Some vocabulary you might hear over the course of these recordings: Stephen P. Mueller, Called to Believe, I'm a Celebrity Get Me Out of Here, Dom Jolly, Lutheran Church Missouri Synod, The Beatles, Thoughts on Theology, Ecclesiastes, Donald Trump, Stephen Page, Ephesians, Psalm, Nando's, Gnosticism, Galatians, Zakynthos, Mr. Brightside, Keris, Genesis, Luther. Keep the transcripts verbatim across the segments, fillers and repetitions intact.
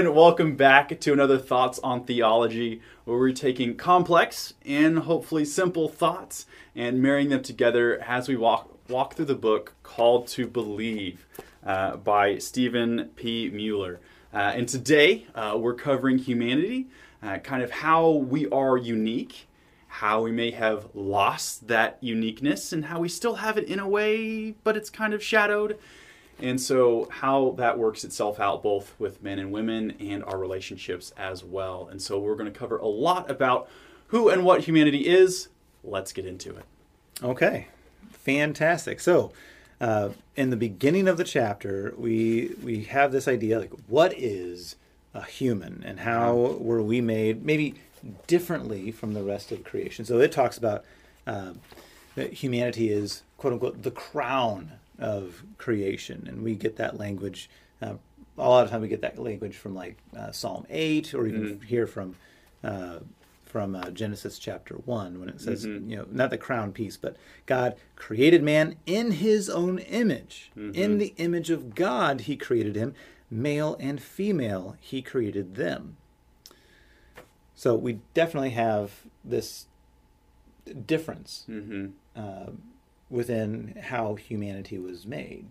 and welcome back to another Thoughts on Theology, where we're taking complex and hopefully simple thoughts and marrying them together as we walk walk through the book Called to Believe uh, by Stephen P. Mueller. Uh, and today uh, we're covering humanity, uh, kind of how we are unique, how we may have lost that uniqueness, and how we still have it in a way, but it's kind of shadowed. And so how that works itself out both with men and women and our relationships as well. And so we're going to cover a lot about who and what humanity is. Let's get into it. Okay, fantastic. So uh, in the beginning of the chapter, we we have this idea, like, what is a human and how were we made maybe differently from the rest of creation? So it talks about uh, that humanity is, quote unquote, the crown of creation, and we get that language uh, a lot of time. We get that language from like uh, Psalm eight, or even mm-hmm. here from uh, from uh, Genesis chapter one, when it says, mm-hmm. you know, not the crown piece, but God created man in His own image, mm-hmm. in the image of God He created him, male and female He created them. So we definitely have this difference. Mm-hmm. Uh, within how humanity was made.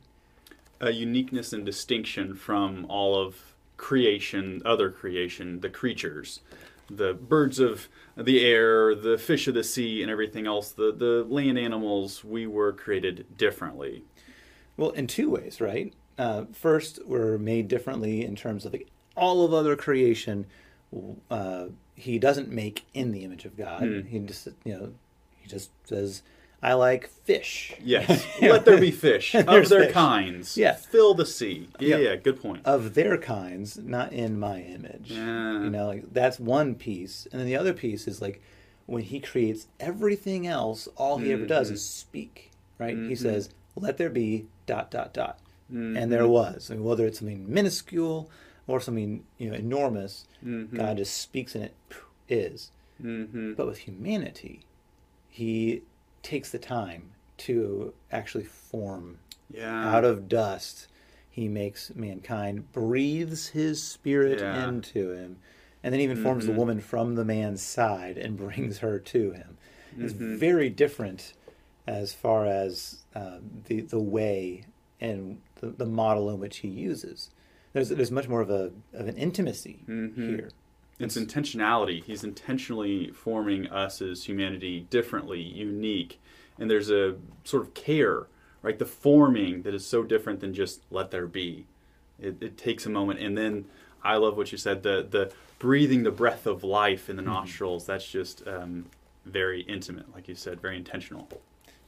A uniqueness and distinction from all of creation, other creation, the creatures, the birds of the air, the fish of the sea, and everything else, the, the land animals. We were created differently. Well, in two ways, right? Uh, first, we're made differently in terms of like all of other creation. Uh, he doesn't make in the image of God. Mm. He just, you know, he just says, I like fish. Yes. Let there be fish. Of their fish. Kinds. Yeah. Fill the sea. Yeah, yeah, yeah, good point. Of their kinds, not in my image. Yeah. You know, like, that's one piece. And then the other piece is like when He creates everything else, all He mm-hmm. ever does is speak, right? Mm-hmm. He says, let there be dot, dot, dot. Mm-hmm. And there was. I mean, whether it's something minuscule or something, you know, enormous, mm-hmm. God just speaks and it is. Mm-hmm. But with humanity, He takes the time to actually form. Yeah. Out of dust, He makes mankind, breathes His spirit yeah. into him, and then even mm-hmm. forms the woman from the man's side and brings her to Him. Mm-hmm. It's very different as far as uh, the the way and the, the model in which He uses. There's there's much more of a of an intimacy mm-hmm. here. It's intentionality. He's intentionally forming us as humanity differently, unique. And there's a sort of care, right? The forming that is so different than just let there be. It, it takes a moment. And then I love what you said, the the breathing the breath of life in the nostrils. That's just um, very intimate, like you said, very intentional.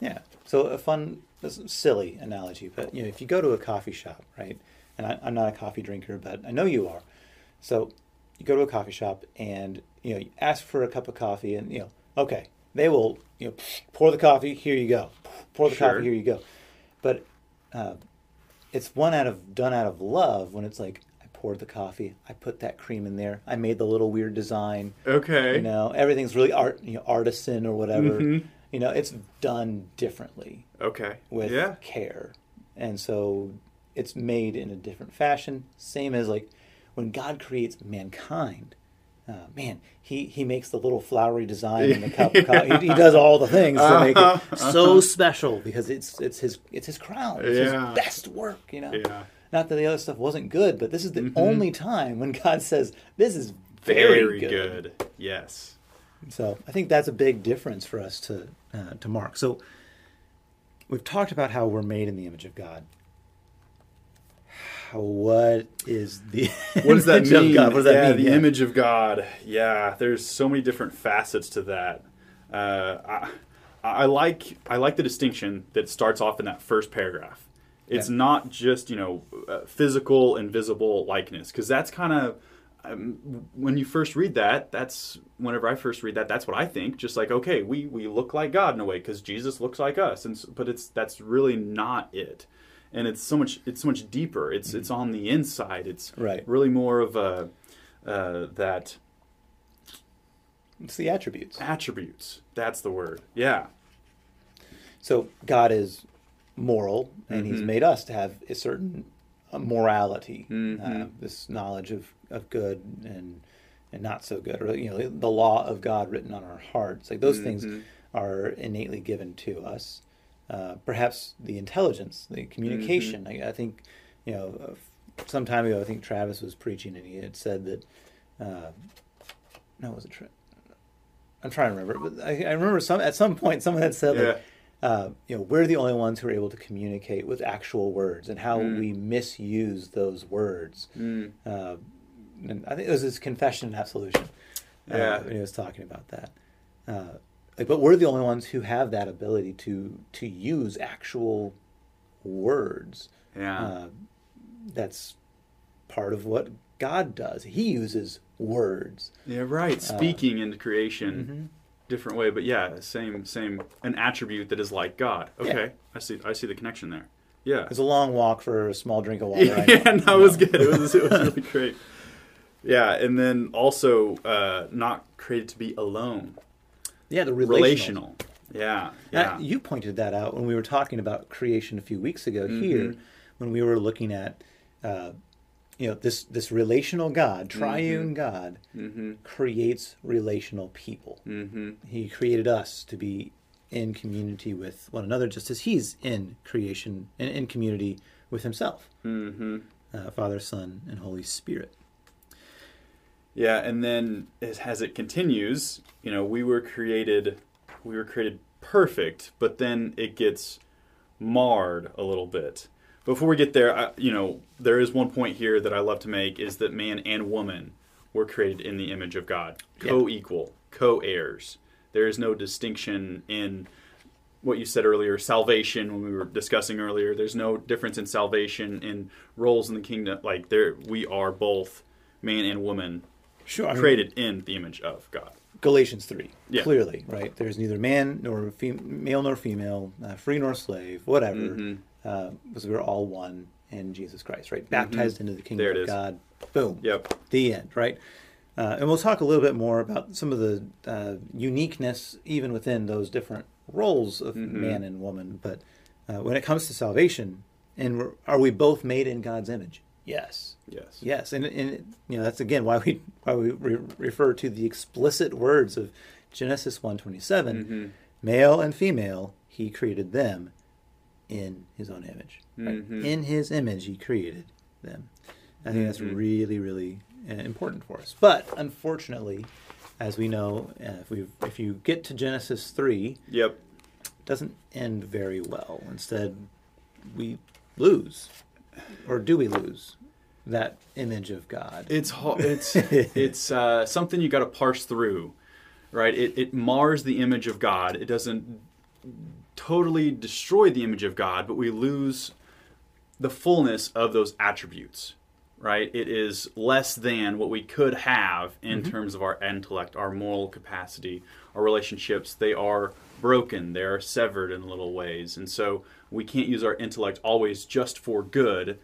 Yeah. So a fun, silly analogy, but you know, if you go to a coffee shop, right? And I, I'm not a coffee drinker, but I know you are. So you go to a coffee shop and, you know, you ask for a cup of coffee and, you know, okay, they will, you know, pour the coffee, here you go. Pour the sure. coffee, here you go. But uh, it's one out of done out of love when it's like, I poured the coffee, I put that cream in there, I made the little weird design. Okay. You know, everything's really art, you know, artisan or whatever. Mm-hmm. You know, it's done differently. Okay. With yeah. care. And so it's made in a different fashion. Same as like, when God creates mankind, uh, man, he, he makes the little flowery design in the cup. yeah. he, he does all the things to make it so special because it's it's his it's his crown, it's yeah. His best work. You know, yeah. Not that the other stuff wasn't good, but this is the mm-hmm. only time when God says this is very, very good. good. Yes. So I think that's a big difference for us to uh, to mark. So we've talked about how we're made in the image of God. What is the what does that mean? What does that yeah, mean? The yeah. image of God. Yeah, there's so many different facets to that. Uh, I, I like I like the distinction that starts off in that first paragraph. It's yeah. not just, you know, uh, physical and visible likeness, because that's kind of um, when you first read that. That's whenever I first read that. That's what I think. Just like, okay, we we look like God in a way because Jesus looks like us, and but it's that's really not it. And it's so much. It's so much deeper. It's mm-hmm. it's on the inside. It's right. really more of a uh, that. It's the attributes. Attributes. That's the word. Yeah. So God is moral, and mm-hmm. He's made us to have a certain morality. Mm-hmm. Uh, this knowledge of of good and and not so good, or, you know, the law of God written on our hearts. Like those mm-hmm. things are innately given to us. Uh, perhaps the intelligence, the communication. Mm-hmm. I, I think, you know, some time ago, I think Travis was preaching and he had said that, uh, no, was it Travis? I'm trying to remember, but I, I remember some at some point someone had said, yeah. like, uh, you know, we're the only ones who are able to communicate with actual words, and how mm. we misuse those words. Mm. Uh, and I think it was his confession and absolution. Yeah, uh, when he was talking about that. Uh, like, but we're the only ones who have that ability to to use actual words. Yeah, uh, that's part of what God does. He uses words. Yeah, right. Speaking uh, into creation, mm-hmm. different way, but yeah, same, same. An attribute that is like God. Okay, yeah. I see. I see the connection there. Yeah, it was a long walk for a small drink of water. Yeah, I no, it was good. It was, it was really great. Yeah, and then also uh, not created to be alone. Yeah, the relational. relational. Yeah, yeah. Now, you pointed that out when we were talking about creation a few weeks ago mm-hmm. here, when we were looking at. Uh, You know, this this relational God, triune mm-hmm. God, mm-hmm. creates relational people. Mm-hmm. He created us to be in community with one another, just as he's in creation and in community with himself. Mm-hmm. Uh, Father, Son, and Holy Spirit. Yeah, and then as it continues, you know, we were created, we were created perfect, but then it gets marred a little bit. Before we get there, I, you know, there is one point here that I love to make, is that man and woman were created in the image of God, co-equal, yeah. co-heirs. There is no distinction in what you said earlier, salvation, when we were discussing earlier. There's no difference in salvation, in roles in the kingdom. Like, there, we are both man and woman sure, created I mean, in the image of God. Galatians three, yeah. clearly, right? There's neither man nor fem- male nor female, uh, free nor slave, whatever. Mm-hmm. Uh, because we're all one in Jesus Christ, right? Mm-hmm. Baptized into the kingdom of is. God. Boom. Yep. The end, right? Uh, and we'll talk a little bit more about some of the uh, uniqueness even within those different roles of mm-hmm. man and woman. But uh, when it comes to salvation, and we're, are we both made in God's image? Yes. Yes. Yes. And, and you know, that's again why we why we re- refer to the explicit words of Genesis one twenty-seven, mm-hmm. male and female, he created them. In his own image. Right? Mm-hmm. In his image, he created them. I think mm-hmm. that's really, really uh, important for us. But unfortunately, as we know, uh, if we if you get to Genesis three, yep. it doesn't end very well. Instead, we lose, or do we lose that image of God? It's ho- it's it's uh, something you got to parse through, right? It it mars the image of God. It doesn't. Totally destroy the image of God, but we lose the fullness of those attributes, right? It is less than what we could have in mm-hmm. terms of our intellect, our moral capacity, our relationships. They are broken. They are severed in little ways. And so we can't use our intellect always just for good.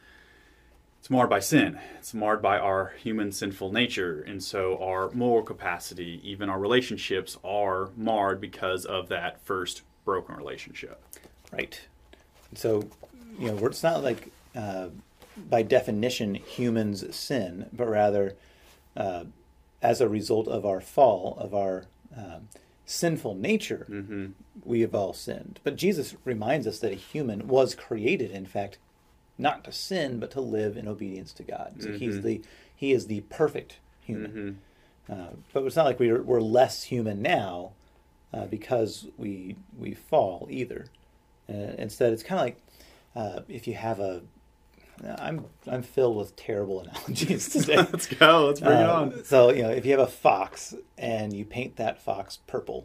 It's marred by sin. It's marred by our human sinful nature. And so our moral capacity, even our relationships, are marred because of that first broken relationship. Right. So, you know, it's not like, uh, by definition, humans sin, but rather uh, as a result of our fall, of our uh, sinful nature, mm-hmm. we have all sinned. But Jesus reminds us that a human was created, in fact, not to sin, but to live in obedience to God. So mm-hmm. he's the he is the perfect human. Mm-hmm. Uh, but it's not like we're, we're less human now, Uh, because we we fall either. Uh, instead, it's kind of like uh, if you have a. I'm I'm filled with terrible analogies today. Let's go. Let's bring uh, it on. So you know, if you have a fox and you paint that fox purple,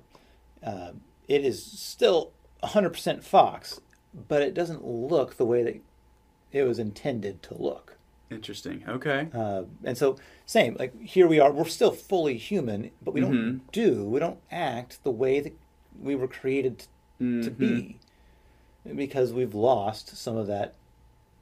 uh, it is still one hundred percent fox, but it doesn't look the way that it was intended to look. Interesting. Okay. Uh, and so, same. Like here we are. We're still fully human, but we mm-hmm. don't do. We don't act the way that we were created t- mm-hmm. to be, because we've lost some of that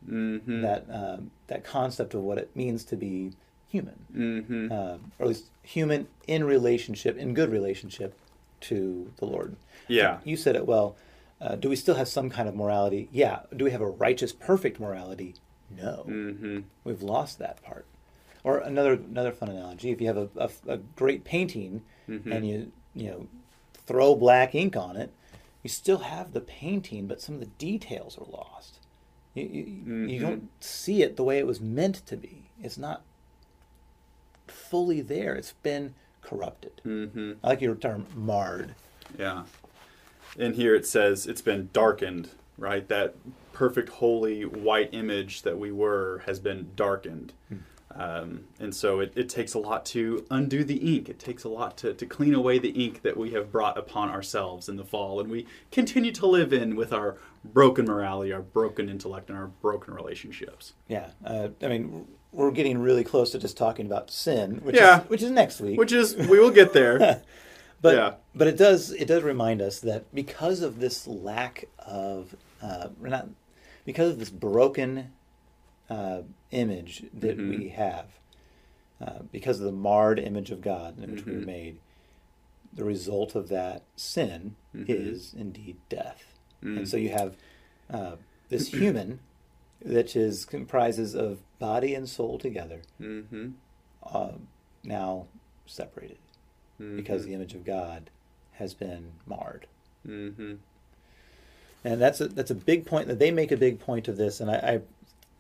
mm-hmm. that uh, that concept of what it means to be human, mm-hmm. uh, or at least human in relationship, in good relationship to the Lord. Yeah. So you said it well. Uh, do we still have some kind of morality? Yeah. Do we have a righteous, perfect morality? No. Mm-hmm. We've lost that part. Or another another fun analogy: if you have a, a, a great painting mm-hmm. and you you know throw black ink on it, you still have the painting, but some of the details are lost. You you, mm-hmm. you don't see it the way it was meant to be. It's not fully there. It's been corrupted. Mm-hmm. I like your term, marred. Yeah. And here it says it's been darkened, right? That perfect, holy, white image that we were has been darkened. Mm-hmm. Um, and so it, it takes a lot to undo the ink. It takes a lot to, to clean away the ink that we have brought upon ourselves in the fall, and we continue to live in with our broken morality, our broken intellect, and our broken relationships. Yeah, uh, I mean, we're getting really close to just talking about sin, which yeah. is, which is next week. Which is, we will get there. But yeah. but it does it does remind us that because of this lack of uh, not because of this broken. Uh, image that mm-hmm. we have uh, because of the marred image of God in which mm-hmm. we were made. The result of that sin mm-hmm. is indeed death. Mm. And so you have uh, this human that is comprises of body and soul together mm-hmm. uh, now separated mm-hmm. because the image of God has been marred. Mm-hmm. And that's a, that's a big point that they make a big point of this, and I, I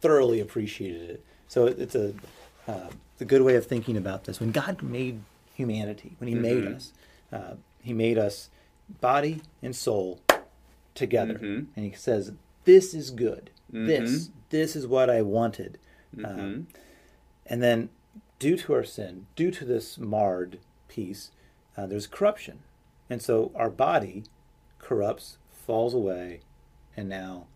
thoroughly appreciated it. So it's a uh, a good way of thinking about this. When God made humanity, when He mm-hmm. made us, uh, He made us body and soul together, mm-hmm. and He says, "This is good. Mm-hmm. This, this is what I wanted." Mm-hmm. Um, and then, due to our sin, due to this marred piece, uh, there's corruption, and so our body corrupts, falls away, and now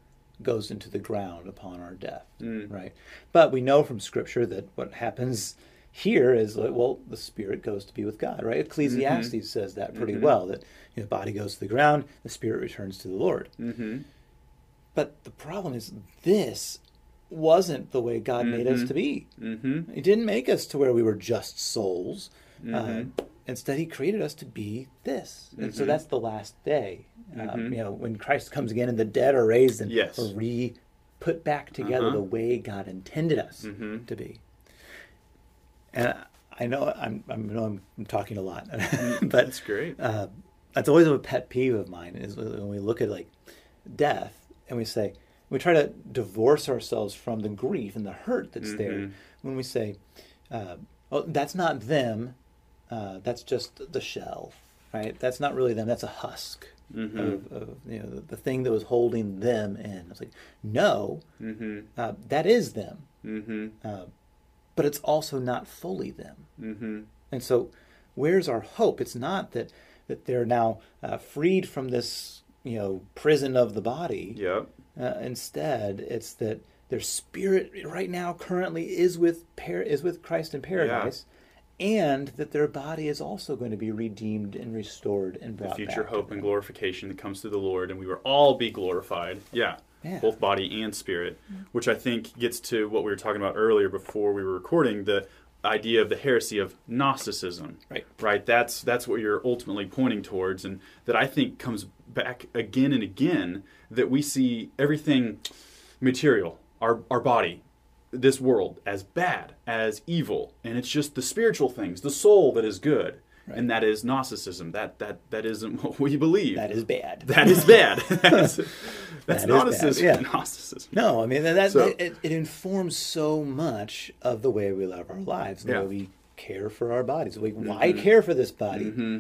goes into the ground upon our death, mm. right? But we know from Scripture that what happens here is, well, the spirit goes to be with God, right? Ecclesiastes mm-hmm. says that pretty mm-hmm. well, that you know, the body goes to the ground, the spirit returns to the Lord. Mm-hmm. But the problem is this wasn't the way God mm-hmm. made us to be. Mm-hmm. He didn't make us to where we were just souls. Mm-hmm. Uh, Instead, He created us to be this. And mm-hmm. so that's the last day. Mm-hmm. Um, you know, when Christ comes again and the dead are raised and yes. are re-put back together uh-huh. the way God intended us mm-hmm. to be. And I know I'm, I know I'm talking a lot. but That's great. Uh, that's always a pet peeve of mine is when we look at like death and we say, we try to divorce ourselves from the grief and the hurt that's mm-hmm. there when we say, uh, oh, that's not them. Uh, that's just the shell, right? That's not really them. That's a husk mm-hmm. of, of you know the, the thing that was holding them in. It's like, no, mm-hmm. uh, that is them, mm-hmm. uh, but it's also not fully them. Mm-hmm. And so, where's our hope? It's not that that they're now uh, freed from this you know prison of the body. Yep. Uh, instead, it's that their spirit right now currently is with par- is with Christ in paradise. Yeah. And that their body is also going to be redeemed and restored and brought back. The future hope and glorification that comes through the Lord, and we will all be glorified. Yeah, yeah. Both body and spirit, mm-hmm. which I think gets to what we were talking about earlier before we were recording, the idea of the heresy of Gnosticism. Right. Right? That's, that's what you're ultimately pointing towards, and that I think comes back again and again, that we see everything material, our our body, this world as bad, as evil, and it's just the spiritual things, the soul, that is good, right. And that is Gnosticism. That that that isn't what we believe. That is bad. That is bad. that's that's that Gnosticism. Bad. Yeah. Gnosticism. No, I mean that so, it, it informs so much of the way we live our lives, the yeah. way we care for our bodies. We, mm-hmm. Why care for this body? Mm-hmm.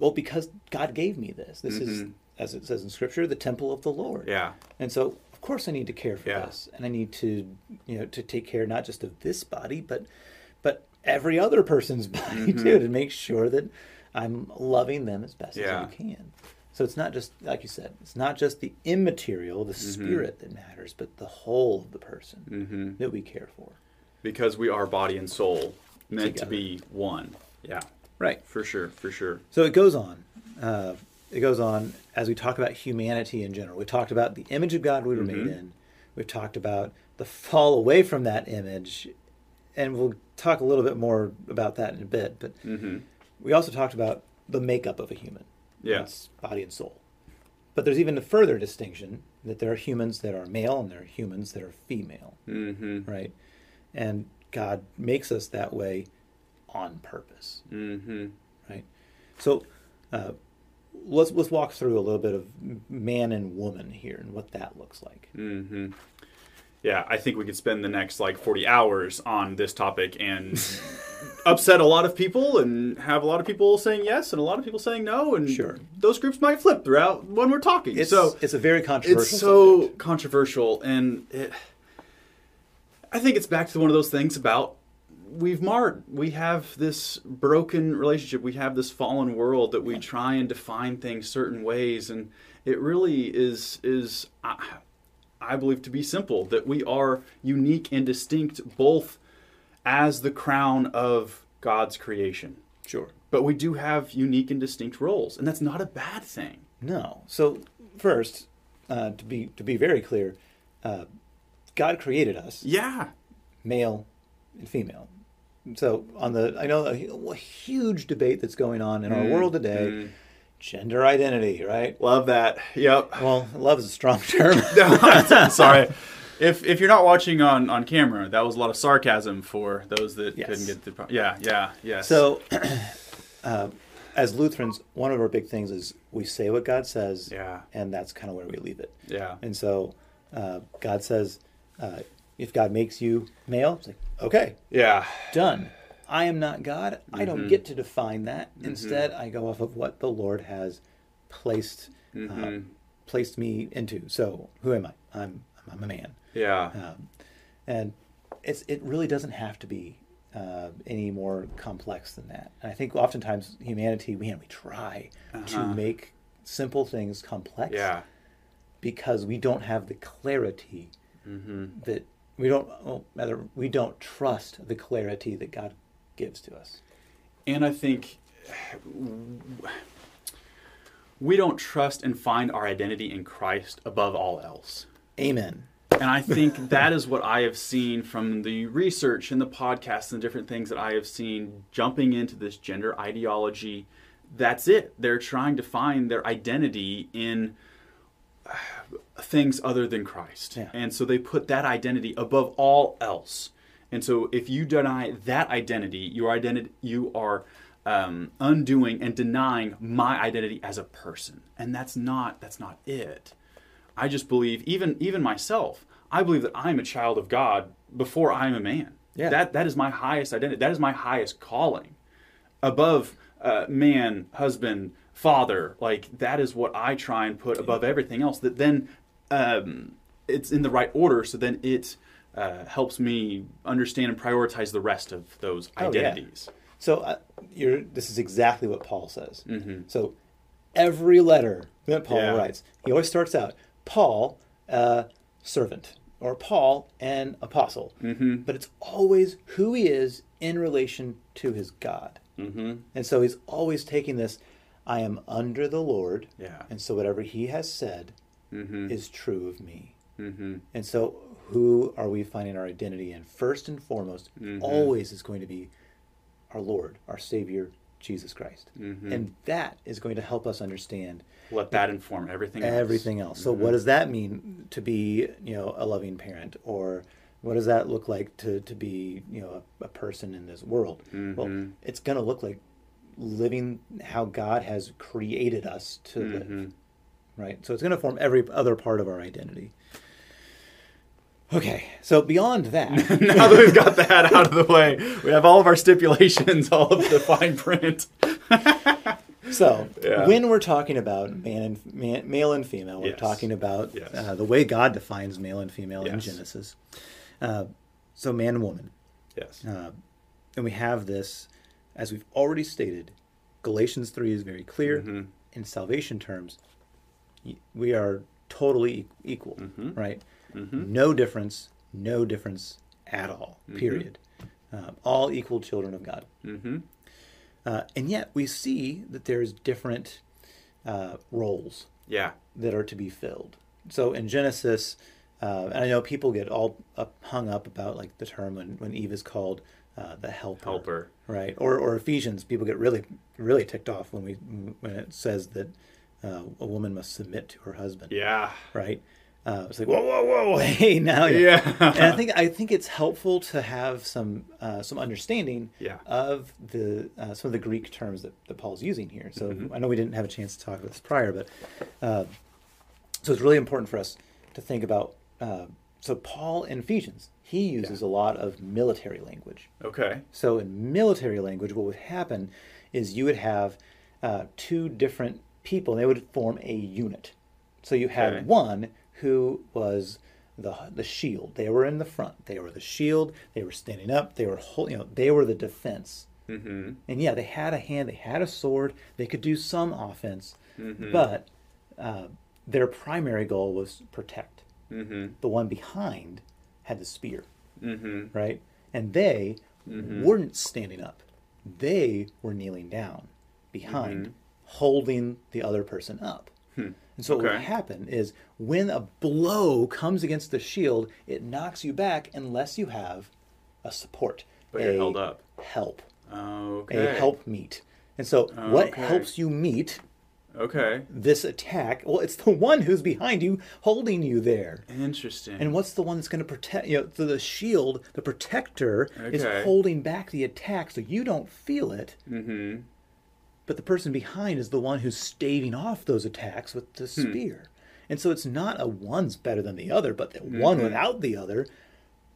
Well, because God gave me this. This mm-hmm. is, as it says in Scripture, the temple of the Lord. Yeah, and so. Of course I need to care for yeah. this, and I need to, you know, to take care not just of this body, but but every other person's body mm-hmm. too, to make sure that I'm loving them as best yeah. as I can. So it's not just, like you said, it's not just the immaterial, the mm-hmm. spirit that matters, but the whole of the person mm-hmm. that we care for. Because we are body and soul, meant together. To be one. Yeah. Right. For sure, for sure. So it goes on. Uh, It goes on as we talk about humanity in general. We talked about the image of God we were mm-hmm. made in. We've talked about the fall away from that image. And we'll talk a little bit more about that in a bit. But mm-hmm. we also talked about the makeup of a human. Yes. Yeah. Body and soul. But there's even a further distinction that there are humans that are male and there are humans that are female. Mm-hmm. Right? And God makes us that way on purpose. Mm-hmm. Right? So uh, let's let's walk through a little bit of man and woman here and what that looks like. Mm-hmm. Yeah, I think we could spend the next like forty hours on this topic and upset a lot of people and have a lot of people saying yes and a lot of people saying no. And sure, those groups might flip throughout when we're talking. It's, so it's a very controversial It's so subject. controversial. And it, I think it's back to one of those things about we've marred. We have this broken relationship. We have this fallen world that we try and define things certain ways. And it really is, is I, I believe, to be simple, that we are unique and distinct both as the crown of God's creation. Sure. But we do have unique and distinct roles, and that's not a bad thing. No. So first, uh, to be to be very clear, uh, God created us. Yeah. Male and female. So on the, I know a, a huge debate that's going on in mm. our world today, mm. gender identity, right? Love that. Yep. Well, love is a strong term. No, sorry. If if you're not watching on, on camera, that was a lot of sarcasm for those that yes. couldn't get the... Pro- yeah, yeah, yes. So, uh, as Lutherans, one of our big things is we say what God says, yeah. and that's kind of where we leave it. Yeah. And so, uh, God says, uh, if God makes you male, it's like, okay. Yeah. Done. I am not God. Mm-hmm. I don't get to define that. Mm-hmm. Instead, I go off of what the Lord has placed, mm-hmm. uh, placed me into. So, who am I? I'm... I'm a man. Yeah. Um, and it's it really doesn't have to be uh, any more complex than that. And I think oftentimes humanity, we, we try uh-huh. to make simple things complex yeah. because we don't have the clarity mm-hmm. that we don't, well, rather, we don't trust the clarity that God gives to us. And I think we don't trust and find our identity in Christ above all else. Amen. And I think that is what I have seen from the research and the podcasts and the different things that I have seen jumping into this gender ideology. That's it. They're trying to find their identity in uh, things other than Christ. Yeah. And so they put that identity above all else. And so if you deny that identity, your identity, you are um, undoing and denying my identity as a person. And that's not that's not it. I just believe, even even myself, I believe that I'm a child of God before I'm a man. Yeah. That that is my highest identity. That is my highest calling, above uh, man, husband, father. Like that is what I try and put above everything else. That then um, it's in the right order. So then it uh, helps me understand and prioritize the rest of those identities. Oh, yeah. So uh, you're, this is exactly what Paul says. Mm-hmm. So every letter that Paul yeah. writes, he always starts out. Paul, uh, servant, or Paul, an apostle. Mm-hmm. But it's always who he is in relation to his God. Mm-hmm. And so he's always taking this, I am under the Lord, yeah. and so whatever he has said mm-hmm. is true of me. Mm-hmm. And so who are we finding our identity in? First and foremost, mm-hmm. always is going to be our Lord, our Savior, Jesus Christ. Mm-hmm. And that is going to help us understand. Let that inform everything else. Everything else. So mm-hmm. what does that mean to be, you know, a loving parent? Or what does that look like to, to be, you know, a, a person in this world? Mm-hmm. Well, it's going to look like living how God has created us to mm-hmm. live. Right? So it's going to form every other part of our identity. Okay, so beyond that... now that we've got that out of the way, we have all of our stipulations, all of the fine print. So, yeah. when we're talking about man and, man, male and female, we're yes. talking about yes. uh, the way God defines male and female yes. in Genesis. Uh, so, man and woman. Yes. Uh, and we have this, as we've already stated, Galatians three is very clear. Mm-hmm. In salvation terms, we are totally equal, mm-hmm. right? Mm-hmm. No difference, no difference at all, mm-hmm. period. Um, all equal children of God. Mm-hmm. Uh, and yet we see that there's different uh, roles yeah. that are to be filled. So in Genesis, uh, and I know people get all up, hung up about like the term when, when Eve is called uh, the helper. Helper. Right, or, or Ephesians, people get really, really ticked off when, we, when it says that uh, a woman must submit to her husband. Yeah. Right? Uh, it's like, whoa, whoa, whoa, hey, now. Yeah. And I think I think it's helpful to have some uh, some understanding yeah. of the uh, some of the Greek terms that, that Paul's using here. So mm-hmm. I know we didn't have a chance to talk about this prior, but uh, so it's really important for us to think about. Uh, so Paul in Ephesians, he uses yeah. a lot of military language. Okay. So in military language, what would happen is you would have uh, two different people, and they would form a unit. So you had okay. one who was the the shield. They were in the front. They were the shield. They were standing up. They were holding, you know, they were the defense. Mm-hmm. And yeah, they had a hand. They had a sword. They could do some offense, mm-hmm. but uh, their primary goal was protect. Mm-hmm. The one behind had the spear, mm-hmm. right? And they mm-hmm. weren't standing up. They were kneeling down behind, mm-hmm. holding the other person up. Hmm. And so okay. what would happen is when a blow comes against the shield, it knocks you back unless you have a support. But a you're held up. Help. Okay. A help meet. And so okay. what helps you meet okay. this attack? Well, it's the one who's behind you holding you there. Interesting. And what's the one that's going to protect? You know, so the shield, the protector, okay. is holding back the attack so you don't feel it. Mm-hmm. But the person behind is the one who's staving off those attacks with the spear. Hmm. And so it's not a one's better than the other, but the mm-hmm. one without the other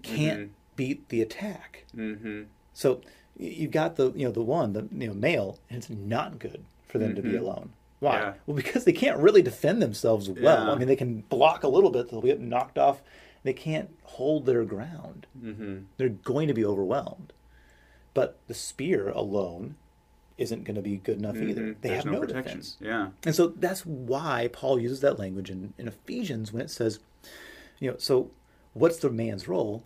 can't mm-hmm. beat the attack. Mm-hmm. So you've got the you know the one, the you know male, and it's not good for them mm-hmm. to be alone. Why? Yeah. Well, because they can't really defend themselves well. Yeah. I mean, they can block a little bit, they'll get knocked off. They can't hold their ground. Mm-hmm. They're going to be overwhelmed. But the spear alone isn't going to be good enough mm-hmm. either. They There's have no, no defense. Yeah. And so that's why Paul uses that language in, in Ephesians when it says, you know, so what's the man's role?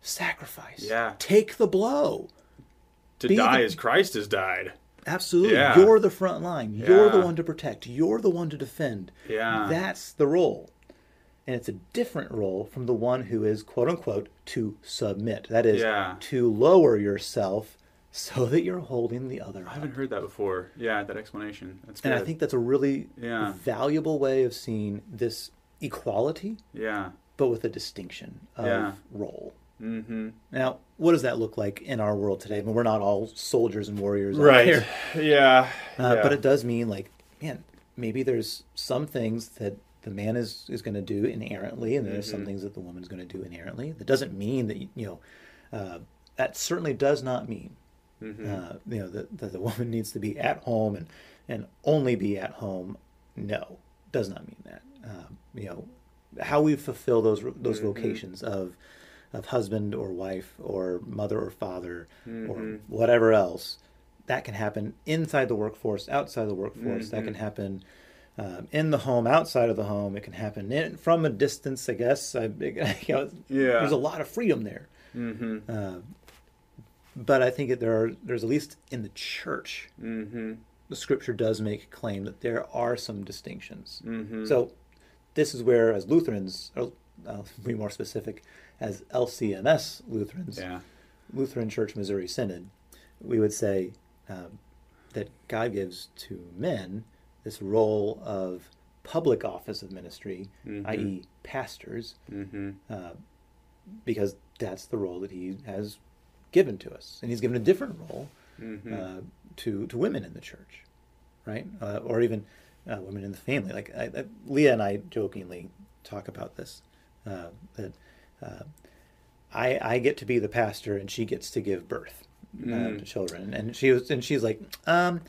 Sacrifice. Yeah. Take the blow. To be die the, as Christ has died. Absolutely. Yeah. You're the front line. Yeah. You're the one to protect. You're the one to defend. Yeah. That's the role. And it's a different role from the one who is, quote unquote, to submit. That is, yeah. to lower yourself so that you're holding the other. I haven't up. heard that before. Yeah, that explanation. That's good. And I think that's a really yeah. valuable way of seeing this equality, yeah. but with a distinction of yeah. role. Mm-hmm. Now, what does that look like in our world today? I mean, we're not all soldiers and warriors. Right. Out here. Yeah. Uh, yeah. But it does mean, like, man, maybe there's some things that the man is, is going to do inerrantly, and there's mm-hmm. some things that the woman's going to do inerrantly. That doesn't mean that, you know, uh, that certainly does not mean. Mm-hmm. Uh, you know, that the, the woman needs to be at home and, and only be at home. No, does not mean that. Uh, you know, how we fulfill those those mm-hmm. vocations of of husband or wife or mother or father mm-hmm. or whatever else, that can happen inside the workforce, outside the workforce. Mm-hmm. That can happen um, in the home, outside of the home. It can happen in, from a distance, I guess. I, you know, yeah. There's a lot of freedom there. Mm-hmm. Uh, But I think that there are, there's at least in the church, mm-hmm. the scripture does make a claim that there are some distinctions. Mm-hmm. So this is where, as Lutherans, or I'll be more specific, as L C M S Lutherans, yeah. Lutheran Church Missouri Synod, we would say um, that God gives to men this role of public office of ministry, mm-hmm. that is pastors, mm-hmm. uh, because that's the role that he has given to us, and he's given a different role mm-hmm. uh, to to women in the church, right? Uh, or even uh, women in the family. Like I, I, Leah and I jokingly talk about this uh, that uh, I I get to be the pastor and she gets to give birth uh, mm. to children, and she was and she's like, um,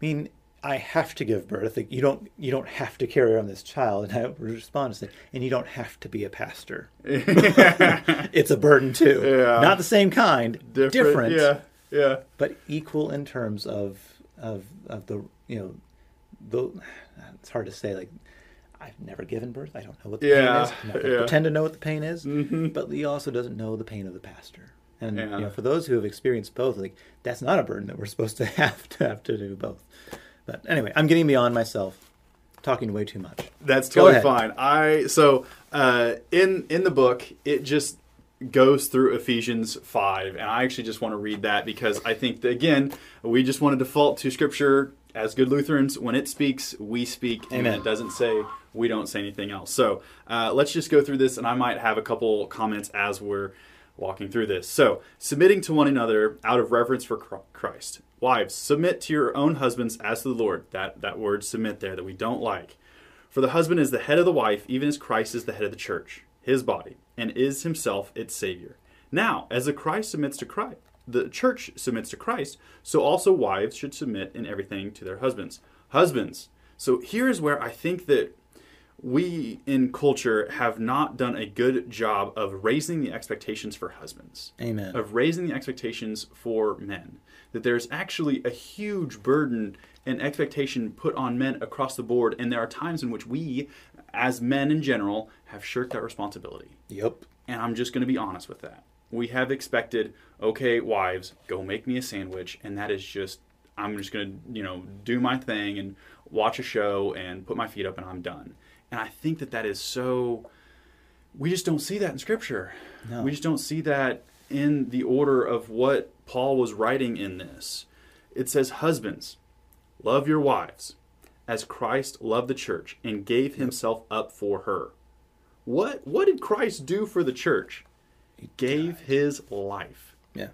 I mean, I have to give birth. Like, you don't you don't have to carry on this child. And I respond and say, and you don't have to be a pastor. It's a burden too. Yeah. Not the same kind. Different. Different. Yeah. Yeah. But equal in terms of of of the you know the it's hard to say. Like, I've never given birth. I don't know what the yeah. pain is. I yeah. pretend to know what the pain is. Mm-hmm. But Lee also doesn't know the pain of the pastor. And yeah. you know, for those who have experienced both, like, that's not a burden that we're supposed to have to have to do both. But anyway, I'm getting beyond myself, talking way too much. That's totally fine. I so uh, in in the book, it just goes through Ephesians five, and I actually just want to read that because I think that, again, we just want to default to Scripture as good Lutherans, when it speaks, we speak. Amen. And when it doesn't say, we don't say anything else. So uh, let's just go through this, and I might have a couple comments as we're walking through this. So, submitting to one another out of reverence for Christ. Wives, submit to your own husbands as to the Lord. That, that word submit there that we don't like. For the husband is the head of the wife, even as Christ is the head of the church, his body, and is himself its Savior. Now, as the Christ submits to Christ, the church submits to Christ, so also wives should submit in everything to their husbands. Husbands. So here is where I think that we in culture have not done a good job of raising the expectations for husbands. Amen. Of raising the expectations for men. That there's actually a huge burden and expectation put on men across the board, and there are times in which we, as men in general, have shirked that responsibility. Yep. And I'm just going to be honest with that. We have expected, okay, wives, go make me a sandwich, and that is just, I'm just going to, you know, do my thing and watch a show and put my feet up and I'm done. And I think that that is so, we just don't see that in Scripture. No. We just don't see that in the order of what Paul was writing in this. It says, husbands, love your wives, as Christ loved the church and gave himself up for her. What, what did Christ do for the church? He gave his life. Yeah.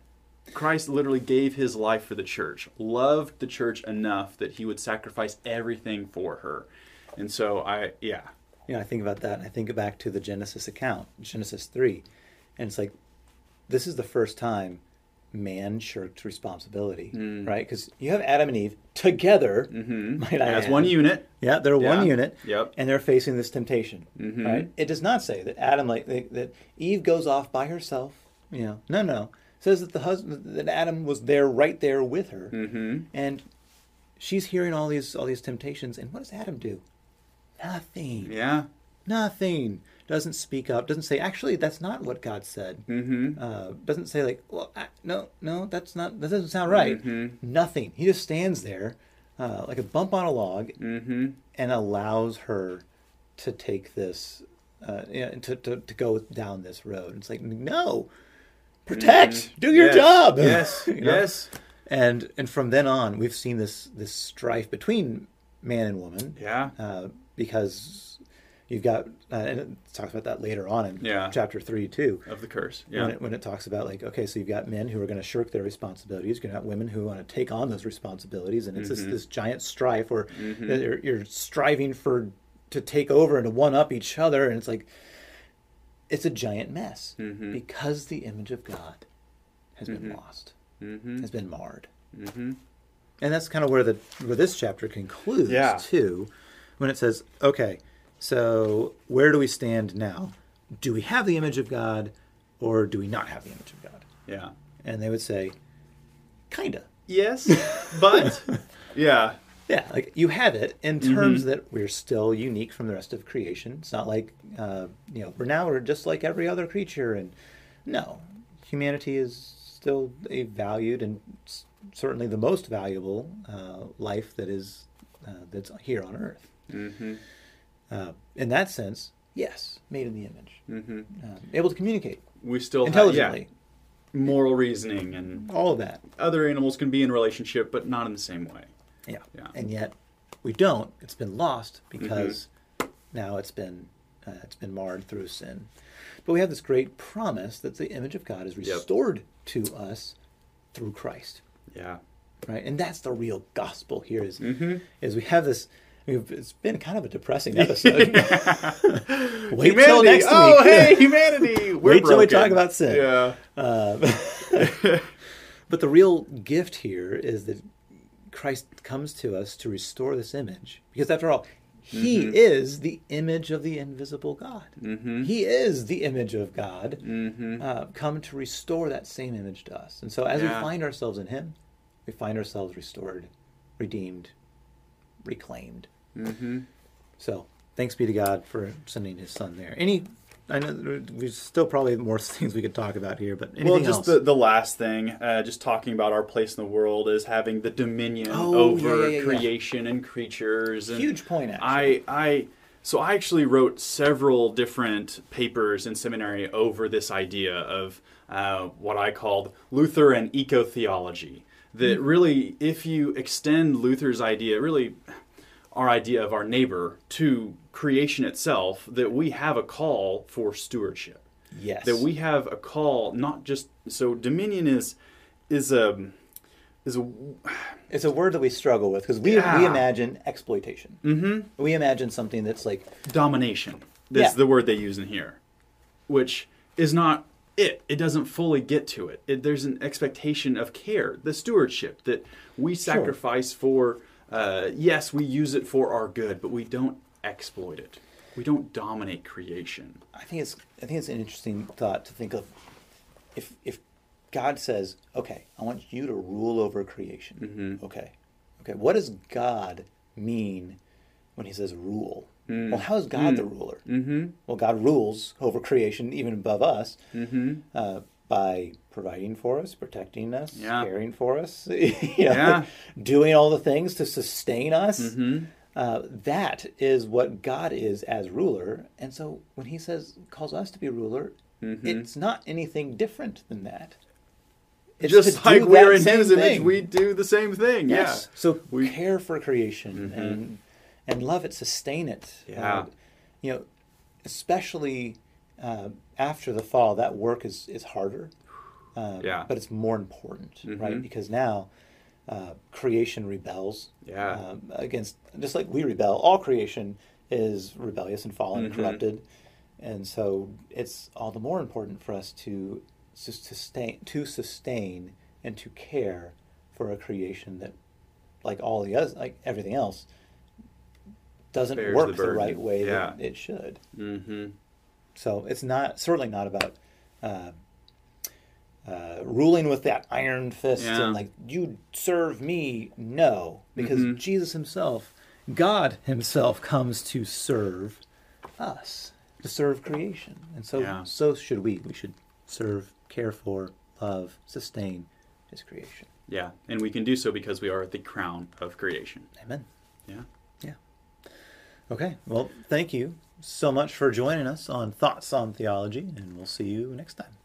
Christ literally gave his life for the church, loved the church enough that he would sacrifice everything for her. And so I, yeah. You know, I think about that, and I think back to the Genesis account, Genesis three. And it's like, this is the first time man shirked responsibility, mm. right? Because you have Adam and Eve together, mm-hmm. might I As add. one unit. Yeah, they're yeah. one unit, yep. and they're facing this temptation, mm-hmm. right? It does not say that Adam, like that Eve goes off by herself, you know. No, no. It says that the husband, that Adam was there, right there with her, mm-hmm. and she's hearing all these, all these temptations, and what does Adam do? Nothing. Yeah. Nothing. Doesn't speak up. Doesn't say, actually, that's not what God said. Mm-hmm. Uh, doesn't say, like, well, I, no, no, that's not, that doesn't sound right. Mm-hmm. Nothing. He just stands there uh, like a bump on a log, mm-hmm. and allows her to take this, uh, you know, to, to, to go down this road. It's like, no, protect, mm-hmm. do your yes. job. Yes, you know? Yes. And and from then on, we've seen this, this strife between man and woman. Yeah. Uh, because you've got, uh, and it talks about that later on in yeah. chapter three, too. Of the curse, yeah. When it, when it talks about, like, okay, so you've got men who are going to shirk their responsibilities. You've got women who want to take on those responsibilities. And it's mm-hmm. this, this giant strife where mm-hmm. you're, you're striving for to take over and to one-up each other. And it's like, it's a giant mess. Mm-hmm. Because the image of God has mm-hmm. been lost, mm-hmm. has been marred. Mm-hmm. And that's kind of where the where this chapter concludes, yeah. too. When it says, okay, so where do we stand now? Do we have the image of God, or do we not have the image of God? Yeah. And they would say, kind of. Yes, but, yeah. Yeah, like you have it in terms mm-hmm. that we're still unique from the rest of creation. It's not like, uh, you know, we're now we're just like every other creature. And no, humanity is still a valued and certainly the most valuable uh, life that is uh, that's here on earth. Mm-hmm. Uh, in that sense, yes, made in the image, mm-hmm. uh, able to communicate. We still intelligently, have, yeah, moral reasoning and all of that. Other animals can be in relationship, but not in the same way. Yeah, yeah. And yet we don't. It's been lost because mm-hmm. now it's been uh, it's been marred through sin. But we have this great promise that the image of God is restored yep. to us through Christ. Yeah, right. And that's the real gospel here. Is mm-hmm. is we have this. We've, it's been kind of a depressing episode. Wait humanity. till next oh, week. Oh, hey, humanity! We're Wait broken. till we talk about sin. Yeah. Uh, but the real gift here is that Christ comes to us to restore this image. Because after all, he mm-hmm. is the image of the invisible God. Mm-hmm. He is the image of God, mm-hmm. uh, come to restore that same image to us. And so as yeah. we find ourselves in him, we find ourselves restored, redeemed, reclaimed. Mm-hmm. So, thanks be to God for sending his son there. Any, I know there's still probably more things we could talk about here, but anything else? Well, just else? The, the last thing, uh, just talking about our place in the world is having the dominion oh, over yeah, yeah, yeah. creation and creatures. And huge point, actually. I, I, so I actually wrote several different papers in seminary over this idea of uh, what I called Lutheran eco-theology. that really, if you extend Luther's idea, really our idea of our neighbor, to creation itself, that we have a call for stewardship. Yes. That we have a call, not just, so dominion is is a is a it's a word that we struggle with because we yeah. we imagine exploitation. Mm-hmm. We imagine something that's like domination. That's yeah. the word they use in here, which is not it. It doesn't fully get to it. it there's an expectation of care, the stewardship that we sacrifice sure. for. Uh, yes, we use it for our good, but we don't exploit it. We don't dominate creation. I think it's I think it's an interesting thought to think of. If if God says, "Okay, I want you to rule over creation," mm-hmm. okay, okay, what does God mean when He says rule? Mm. Well, how is God mm. the ruler? Mm-hmm. Well, God rules over creation, even above us, mm-hmm. uh, by providing for us, protecting us, yeah. caring for us, you know, yeah. doing all the things to sustain us. Mm-hmm. Uh, that is what God is as ruler. And so when he says, calls us to be ruler, mm-hmm. it's not anything different than that. It's just like we're in his image, we do the same thing. Yes. Yeah. So we care for creation mm-hmm. and and love it, sustain it. Yeah. And, you know, especially uh, after the fall, that work is, is harder. Uh, yeah. But it's more important, mm-hmm. right? Because now... Uh, creation rebels yeah. um, against, just like we rebel, all creation is rebellious and fallen mm-hmm. and corrupted. And so it's all the more important for us to, to sustain to sustain and to care for a creation that, like all the other, like everything else, doesn't Bears work the, the right way yeah. that it should. Mm-hmm. So it's not certainly not about uh, Uh, ruling with that iron fist yeah. and like, you serve me, no. Because mm-hmm. Jesus himself, God himself comes to serve us, to serve creation. And so yeah. so should we. We should serve, care for, love, sustain his creation. Yeah, and we can do so because we are the crown of creation. Amen. Yeah. Yeah. Okay, well, thank you so much for joining us on Thoughts on Theology, and we'll see you next time.